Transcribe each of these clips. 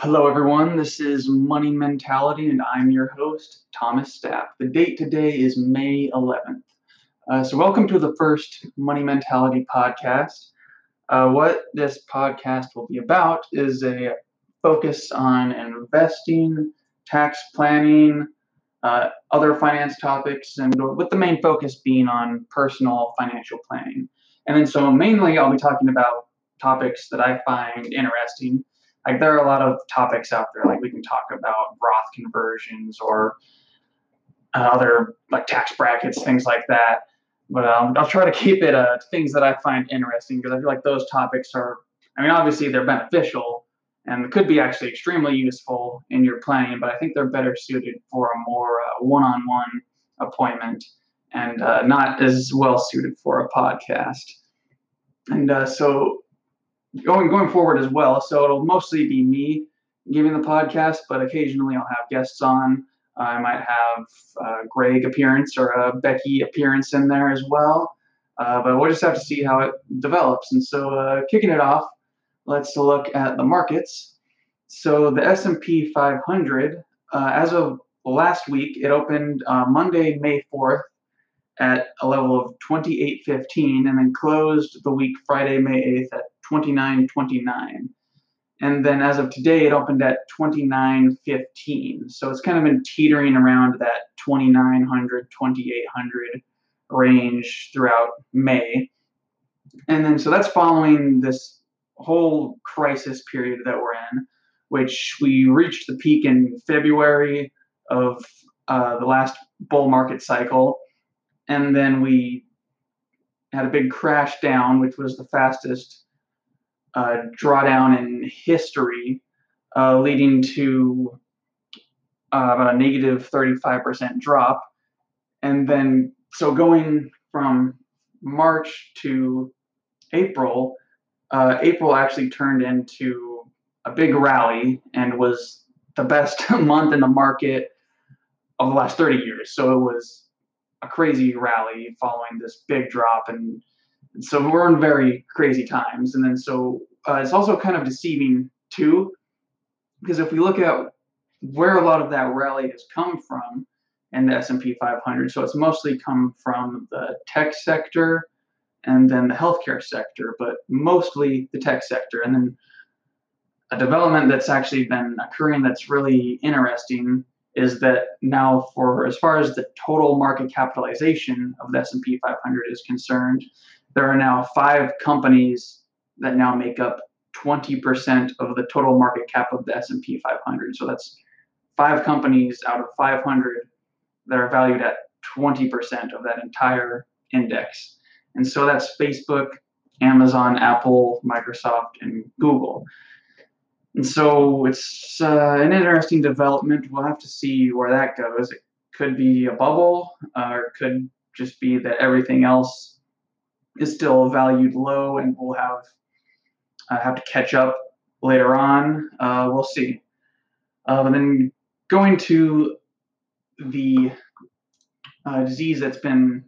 Hello, everyone. This is Money Mentality, and I'm your host, Thomas Stapp. The date today is May 11th. So welcome to the first Money Mentality podcast. What this podcast will be about is a focus on investing, tax planning, other finance topics, and with the main focus being on personal financial planning. And then so mainly I'll be talking about topics that I find interesting. Like, there are a lot of topics out there. Like, we can talk about Roth conversions or other like tax brackets, things like that. But I'll try to keep it to things that I find interesting, because I feel like those topics are, I mean, obviously they're beneficial and could be actually extremely useful in your planning, but I think they're better suited for a more one-on-one appointment and not as well suited for a podcast. And so Going forward as well, so it'll mostly be me giving the podcast, but occasionally I'll have guests on. I might have a Greg appearance or a Becky appearance in there as well, but we'll just have to see how it develops. And so kicking it off, let's look at the markets. So the S&P 500, as of last week, it opened Monday, May 4th, at a level of 28.15, and then closed the week Friday, May 8th, at 29.29. And then as of today, it opened at 29.15. So it's kind of been teetering around that 2,900, 2,800 range throughout May. And then so that's following this whole crisis period that we're in, which we reached the peak in February of the last bull market cycle. And then we had a big crash down, which was the fastest drawdown in history, leading to about a negative 35% drop. And then, so going from March to April, April actually turned into a big rally and was the best month in the market of the last 30 years. So it was a crazy rally following this big drop, and so we're in very crazy times. And then so it's also kind of deceiving too, because if we look at where a lot of that rally has come from in the S&P 500, so it's mostly come from the tech sector and then the healthcare sector, but mostly the tech sector. And then a development that's actually been occurring that's really interesting is that now, for as far as the total market capitalization of the S&P 500 is concerned, there are now 5 companies that now make up 20% of the total market cap of the S&P 500. So that's 5 companies out of 500 that are valued at 20% of that entire index. And so that's Facebook, Amazon, Apple, Microsoft, and Google. And so it's an interesting development. We'll have to see where that goes. It could be a bubble, or it could just be that everything else is still valued low and we'll have to catch up later on. We'll see. And then going to the disease that's been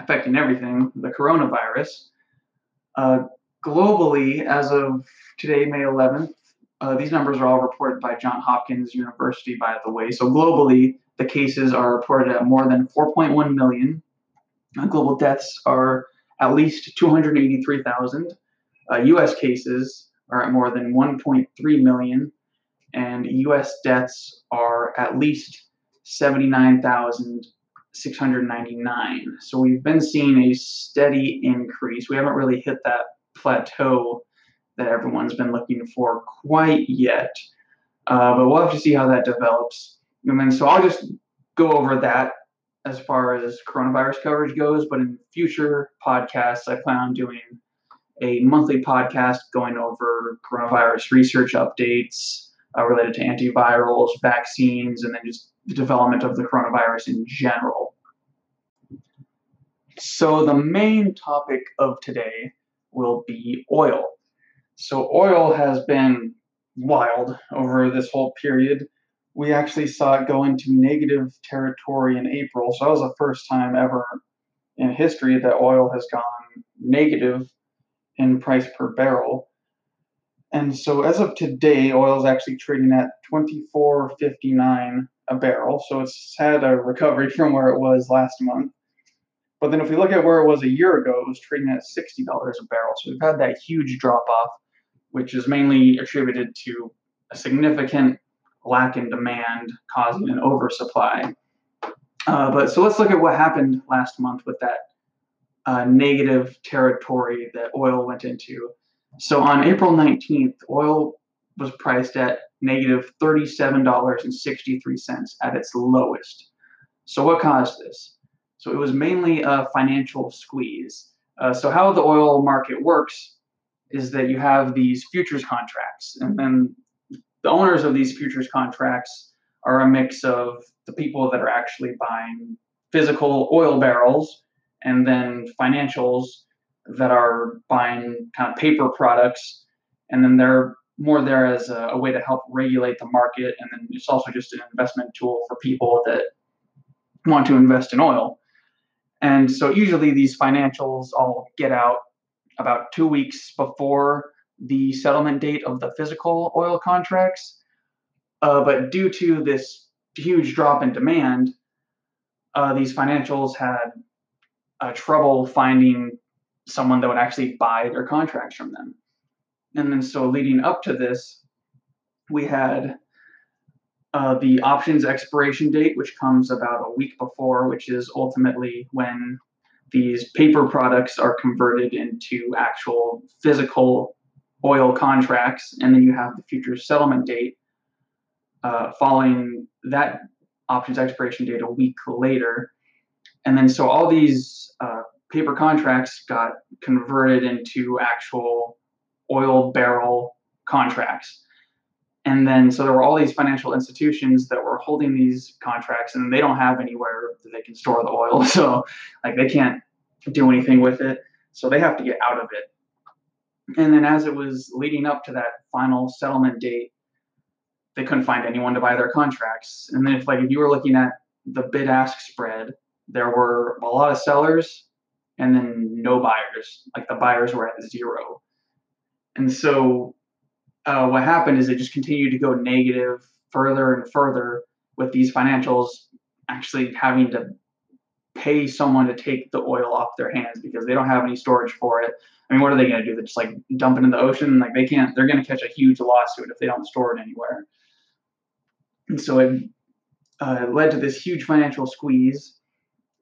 affecting everything, the coronavirus. Globally, as of today, May 11th, these numbers are all reported by Johns Hopkins University, by the way. So globally, the cases are reported at more than 4.1 million. Global deaths are at least 283,000. U.S. cases are at more than 1.3 million. And U.S. deaths are at least 79,699. So we've been seeing a steady increase. We haven't really hit that plateau that everyone's been looking for quite yet, but we'll have to see how that develops. And then so I'll just go over that as far as coronavirus coverage goes, but in future podcasts I plan on doing a monthly podcast going over coronavirus research updates related to antivirals, vaccines, and then just the development of the coronavirus in general. So the main topic of today will be oil. So oil has been wild over this whole period. We actually saw it go into negative territory in April. So that was the first time ever in history that oil has gone negative in price per barrel. And so as of today, oil is actually trading at $24.59 a barrel. So it's had a recovery from where it was last month. But then if we look at where it was a year ago, it was trading at $60 a barrel. So we've had that huge drop-off, which is mainly attributed to a significant lack in demand causing an oversupply. But so let's look at what happened last month with that negative territory that oil went into. So on April 19th, oil was priced at negative $37.63 at its lowest. So what caused this? So it was mainly a financial squeeze. So how the oil market works is that you have these futures contracts, and then the owners of these futures contracts are a mix of the people that are actually buying physical oil barrels and then financials that are buying kind of paper products. And then they're more there as a way to help regulate the market. And then it's also just an investment tool for people that want to invest in oil. And so usually these financials all get out about 2 weeks before the settlement date of the physical oil contracts. But due to this huge drop in demand, these financials had trouble finding someone that would actually buy their contracts from them. And then so leading up to this, we had the options expiration date, which comes about a week before, which is ultimately when these paper products are converted into actual physical oil contracts. And then you have the futures settlement date following that options expiration date a week later. And then so all these paper contracts got converted into actual oil barrel contracts. And then so there were all these financial institutions that were holding these contracts, and they don't have anywhere that they can store the oil. So like they can't do anything with it. So they have to get out of it. And then as it was leading up to that final settlement date, they couldn't find anyone to buy their contracts. And then if you were looking at the bid-ask spread, there were a lot of sellers and then no buyers. Like the buyers were at zero. And so what happened is it just continued to go negative further and further, with these financials actually having to pay someone to take the oil off their hands because they don't have any storage for it. I mean, what are they going to do? They're just dump it in the ocean? They can't. They're going to catch a huge lawsuit if they don't store it anywhere. And so it led to this huge financial squeeze.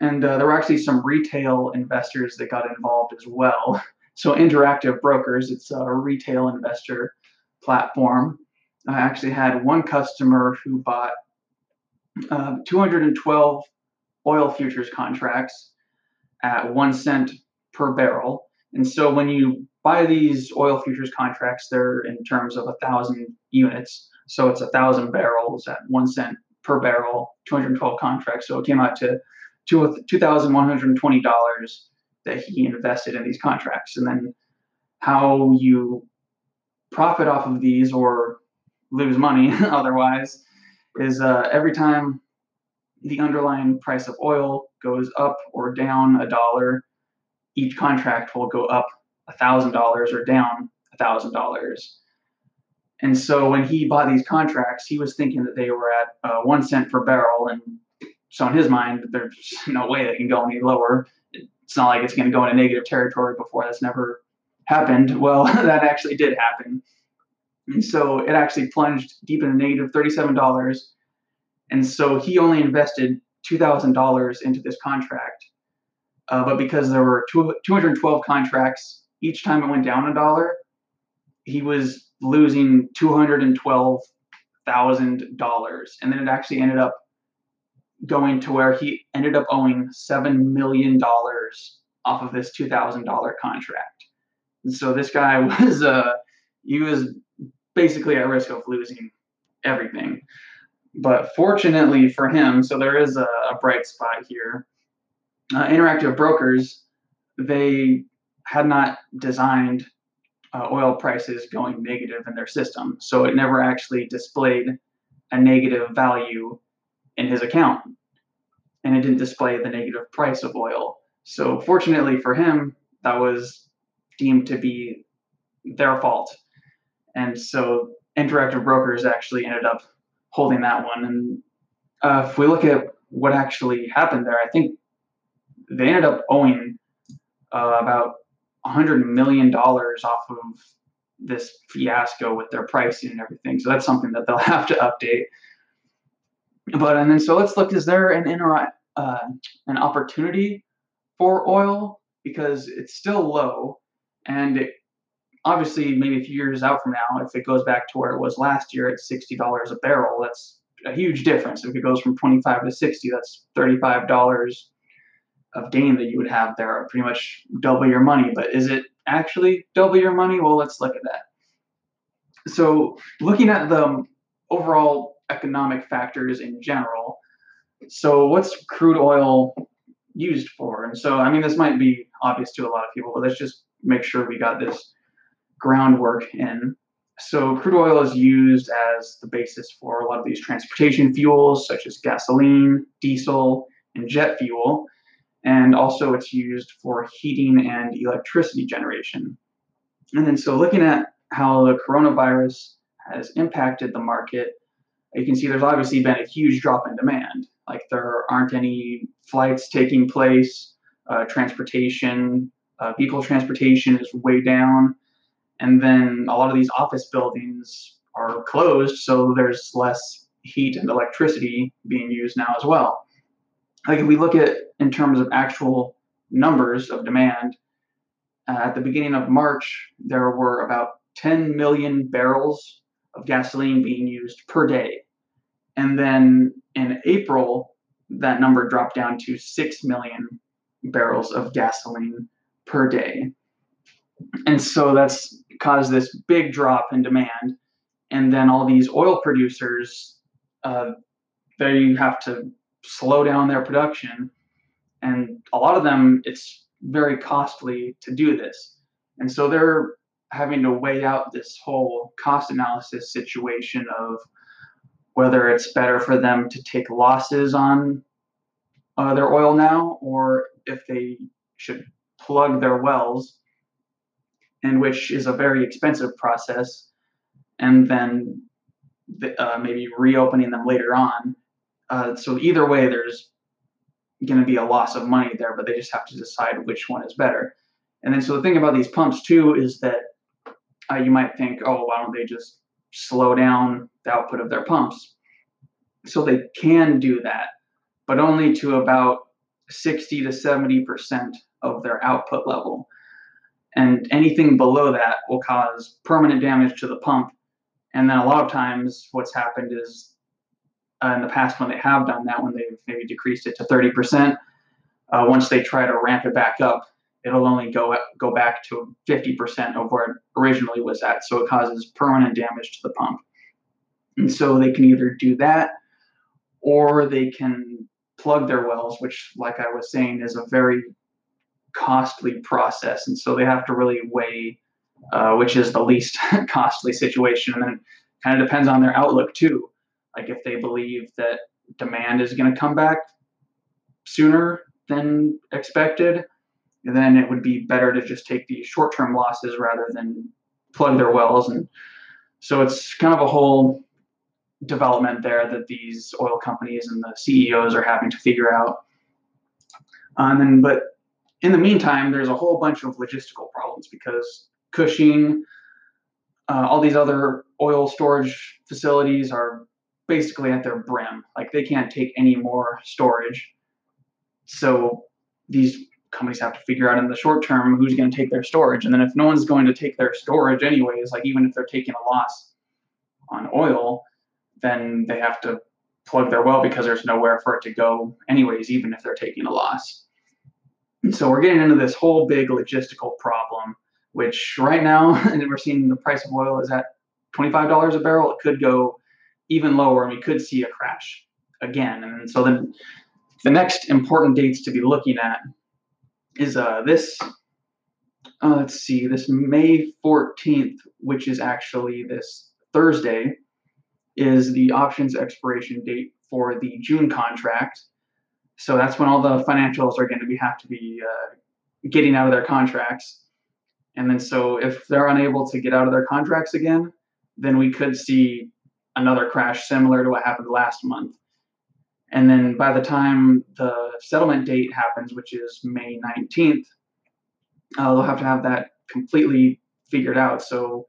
And there were actually some retail investors that got involved as well. So Interactive Brokers, it's a retail investor platform. I actually had one customer who bought 212 oil futures contracts at 1 cent per barrel. And so when you buy these oil futures contracts, they're in terms of 1,000 units. So it's 1,000 barrels at 1 cent per barrel, 212 contracts. So it came out to $2,120 that he invested in these contracts. And then how you profit off of these or lose money otherwise is every time the underlying price of oil goes up or down $1, each contract will go up $1,000 or down $1,000. And so when he bought these contracts, he was thinking that they were at 1 cent per barrel. And so in his mind, there's no way they can go any lower. It's not like it's going to go into negative territory before. That's never happened. Well, that actually did happen. And so it actually plunged deep into negative $37. And so he only invested $2,000 into this contract. But because there were 212 contracts, each time it went down $1, he was losing $212,000. And then it actually ended up going to where he ended up owing $7 million off of this $2,000 contract. And so this guy was, he was basically at risk of losing everything. But fortunately for him, so there is a bright spot here. Interactive Brokers, they had not designed oil prices going negative in their system. So it never actually displayed a negative value in his account, and it didn't display the negative price of oil. So fortunately for him, that was deemed to be their fault. And so Interactive Brokers actually ended up holding that one. And if we look at what actually happened there, I think they ended up owing about $100 million off of this fiasco with their pricing and everything. So that's something that they'll have to update. But, and then, so let's look, is there an opportunity for oil? Because it's still low, and it, obviously maybe a few years out from now, if it goes back to where it was last year at $60 a barrel, that's a huge difference. If it goes from 25 to 60, that's $35 of gain that you would have there, pretty much double your money. But is it actually double your money? Well, let's look at that. So looking at the overall economic factors in general, so what's crude oil used for? And so, I mean, this might be obvious to a lot of people, but let's just make sure we got this groundwork in. So crude oil is used as the basis for a lot of these transportation fuels, such as gasoline, diesel, and jet fuel. And also it's used for heating and electricity generation. And then so looking at how the coronavirus has impacted the market, you can see there's obviously been a huge drop in demand. Like there aren't any flights taking place, vehicle transportation is way down. And then a lot of these office buildings are closed, so there's less heat and electricity being used now as well. Like if we look at in terms of actual numbers of demand, at the beginning of March, there were about 10 million barrels of gasoline being used per day. And then in April, that number dropped down to 6 million barrels of gasoline per day. And so that's caused this big drop in demand. And then all these oil producers, they have to slow down their production. And a lot of them, it's very costly to do this. And so they're having to weigh out this whole cost analysis situation of whether it's better for them to take losses on their oil now, or if they should plug their wells, and which is a very expensive process, and then maybe reopening them later on. So either way, there's going to be a loss of money there, but they just have to decide which one is better. And then so the thing about these pumps, too, is that you might think, oh, why don't they just slow down the output of their pumps? So they can do that, but only to about 60 to 70% of their output level. And anything below that will cause permanent damage to the pump. And then a lot of times what's happened is in the past when they have done that, when they've maybe decreased it to 30%, once they try to ramp it back up, it'll only go back to 50% of where it originally was at. So it causes permanent damage to the pump. And so they can either do that, or they can plug their wells, which, like I was saying, is a very costly process. And so they have to really weigh which is the least costly situation. And then it kind of depends on their outlook too. Like if they believe that demand is going to come back sooner than expected, then it would be better to just take these short-term losses rather than plug their wells. And so it's kind of a whole development there that these oil companies and the CEOs are having to figure out. But in the meantime, there's a whole bunch of logistical problems because Cushing, all these other oil storage facilities are basically at their brim. Like they can't take any more storage. So these companies have to figure out in the short term who's going to take their storage. And then if no one's going to take their storage anyways, like even if they're taking a loss on oil, then they have to plug their well because there's nowhere for it to go anyways, even if they're taking a loss. So we're getting into this whole big logistical problem, which right now, and we're seeing the price of oil is at $25 a barrel. It could go even lower, and we could see a crash again. And so then the next important dates to be looking at is this May 14th, which is actually this Thursday, is the options expiration date for the June contract. So that's when all the financials are going to have to be getting out of their contracts. And then so if they're unable to get out of their contracts again, then we could see another crash similar to what happened last month. And then by the time the settlement date happens, which is May 19th, they'll have to have that completely figured out. So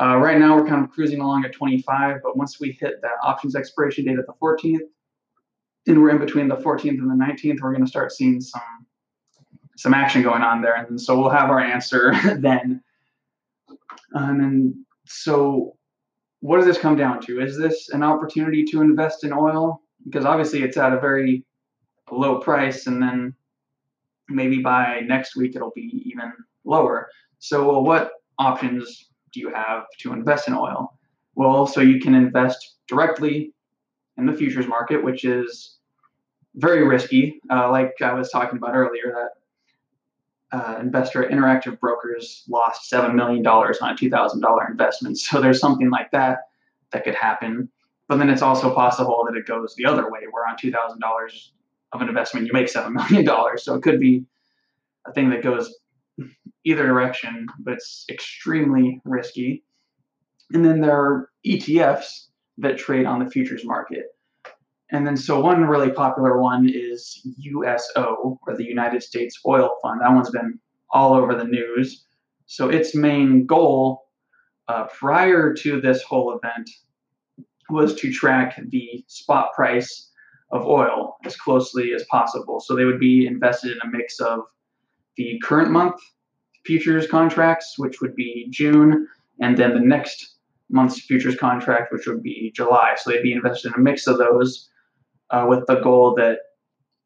right now we're kind of cruising along at 25, but once we hit that options expiration date at the 14th, then we're in between the 14th and the 19th, we're going to start seeing some action going on there. And so we'll have our answer then. And so what does this come down to? Is this an opportunity to invest in oil? Because obviously it's at a very low price, and then maybe by next week it'll be even lower. So well, what options do you have to invest in oil? Well, so you can invest directly in the futures market, which is very risky. Like I was talking about earlier, that investor at Interactive Brokers lost $7 million on a $2,000 investment. So there's something like that that could happen. But then it's also possible that it goes the other way, where on $2,000 of an investment, you make $7 million. So it could be a thing that goes either direction, but it's extremely risky. And then there are ETFs that trade on the futures market. And then so one really popular one is USO, or the United States Oil Fund. That one's been all over the news. So its main goal prior to this whole event was to track the spot price of oil as closely as possible. So they would be invested in a mix of the current month futures contracts, which would be June, and then the next month's futures contract, which would be July. So they'd be invested in a mix of those, with the goal that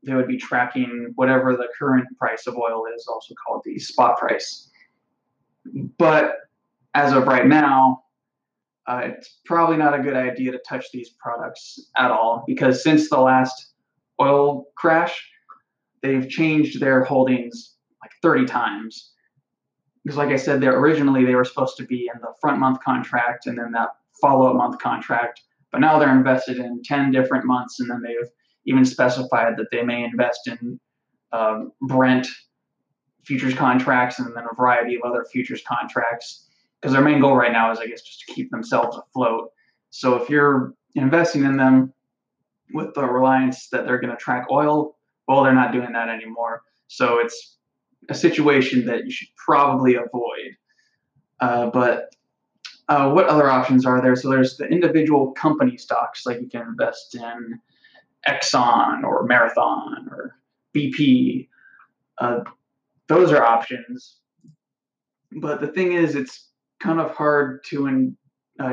they would be tracking whatever the current price of oil is, also called the spot price. But as of right now, it's probably not a good idea to touch these products at all, because since the last oil crash, they've changed their holdings like 30 times. Because like I said, originally they were supposed to be in the front month contract and then that follow-up month contract, but now they're invested in 10 different months, and then they've even specified that they may invest in Brent futures contracts and then a variety of other futures contracts, because their main goal right now is, I guess, just to keep themselves afloat. So if you're investing in them with the reliance that they're going to track oil, well, they're not doing that anymore. So it's a situation that you should probably avoid. But what other options are there? So there's the individual company stocks, like you can invest in Exxon or Marathon or BP. Those are options. But the thing is, it's kind of hard to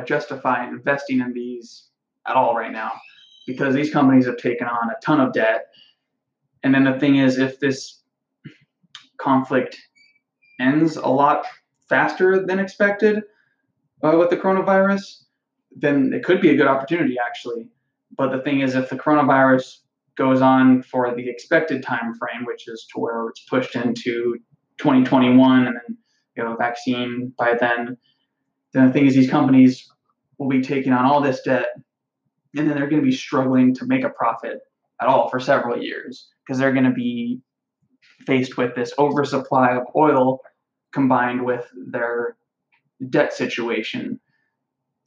justify investing in these at all right now, because these companies have taken on a ton of debt. And then the thing is, if this conflict ends a lot faster than expected with the coronavirus, then it could be a good opportunity, actually. But the thing is, if the coronavirus goes on for the expected time frame, which is to where it's pushed into 2021 and then you have a vaccine by then the thing is, these companies will be taking on all this debt, and then they're going to be struggling to make a profit at all for several years, because they're going to be faced with this oversupply of oil combined with their debt situation.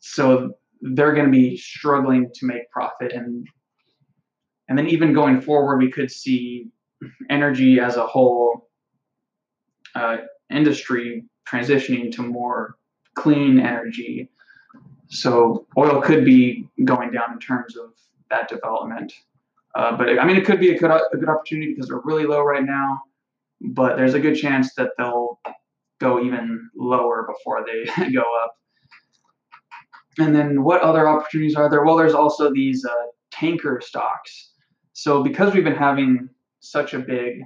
So they're going to be struggling to make profit. And then even going forward, we could see energy as a whole industry transitioning to more clean energy. So oil could be going down in terms of that development. But I mean, it could be a good opportunity, because they're really low right now, but there's a good chance that they'll go even lower before they go up. And then what other opportunities are there? Well, there's also these tanker stocks. So because we've been having such a big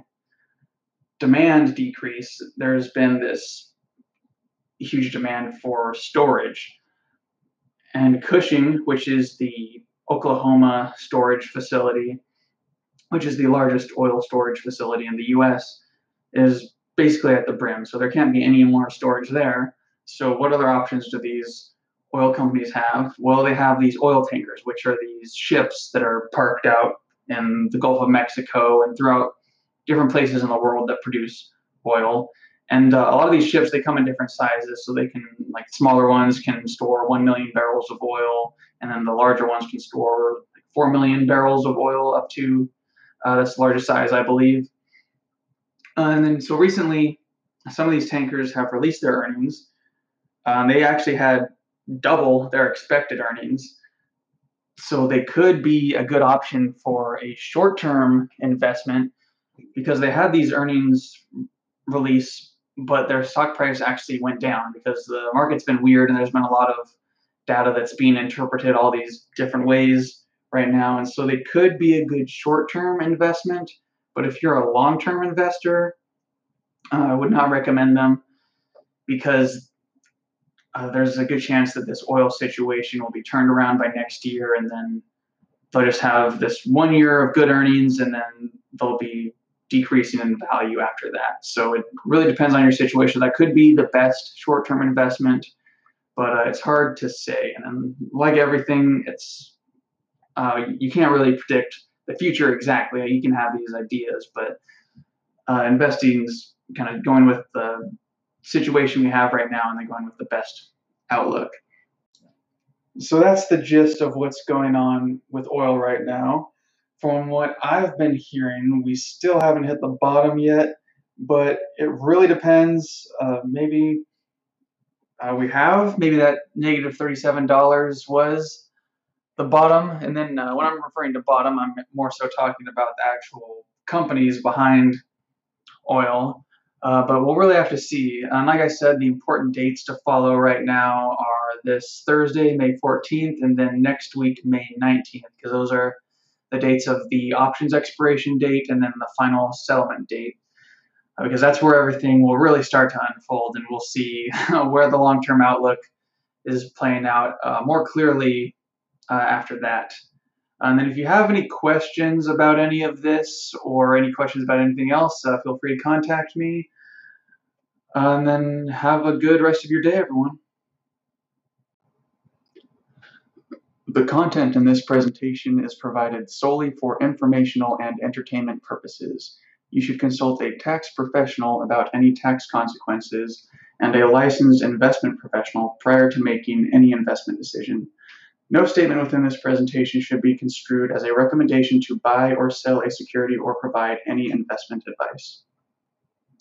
demand decrease, there's been this huge demand for storage. And Cushing, which is the Oklahoma storage facility, which is the largest oil storage facility in the US, is basically at the brim. So there can't be any more storage there. So what other options do these oil companies have? Well, they have these oil tankers, which are these ships that are parked out in the Gulf of Mexico and throughout different places in the world that produce oil. And a lot of these ships, they come in different sizes. So they can, like, smaller ones can store 1 million barrels of oil. And then the larger ones can store 4 million barrels of oil up to that's the largest size, I believe. And then so recently, some of these tankers have released their earnings. They actually had double their expected earnings. So they could be a good option for a short-term investment because they had these earnings release, but their stock price actually went down because the market's been weird and there's been a lot of data that's being interpreted all these different ways right now. And so they could be a good short-term investment, but if you're a long-term investor, I would not recommend them because there's a good chance that this oil situation will be turned around by next year, and then they'll just have this 1 year of good earnings, and then they'll be decreasing in value after that. So it really depends on your situation. That could be the best short-term investment, but it's hard to say. And then, like everything, it's you can't really predict the future exactly. You can have these ideas, but investing's kind of going with the situation we have right now, and they're going with the best outlook. So that's the gist of what's going on with oil right now. From what I've been hearing, we still haven't hit the bottom yet, but it really depends. Maybe we have. Maybe that negative $37 was the bottom. And then when I'm referring to bottom, I'm more so talking about the actual companies behind oil. But we'll really have to see. And like I said, the important dates to follow right now are this Thursday, May 14th, and then next week, May 19th, because those are the dates of the options expiration date and then the final settlement date, because that's where everything will really start to unfold, and we'll see where the long-term outlook is playing out more clearly after that. And then if you have any questions about any of this or any questions about anything else, feel free to contact me. And then have a good rest of your day, everyone. The content in this presentation is provided solely for informational and entertainment purposes. You should consult a tax professional about any tax consequences and a licensed investment professional prior to making any investment decision. No statement within this presentation should be construed as a recommendation to buy or sell a security or provide any investment advice.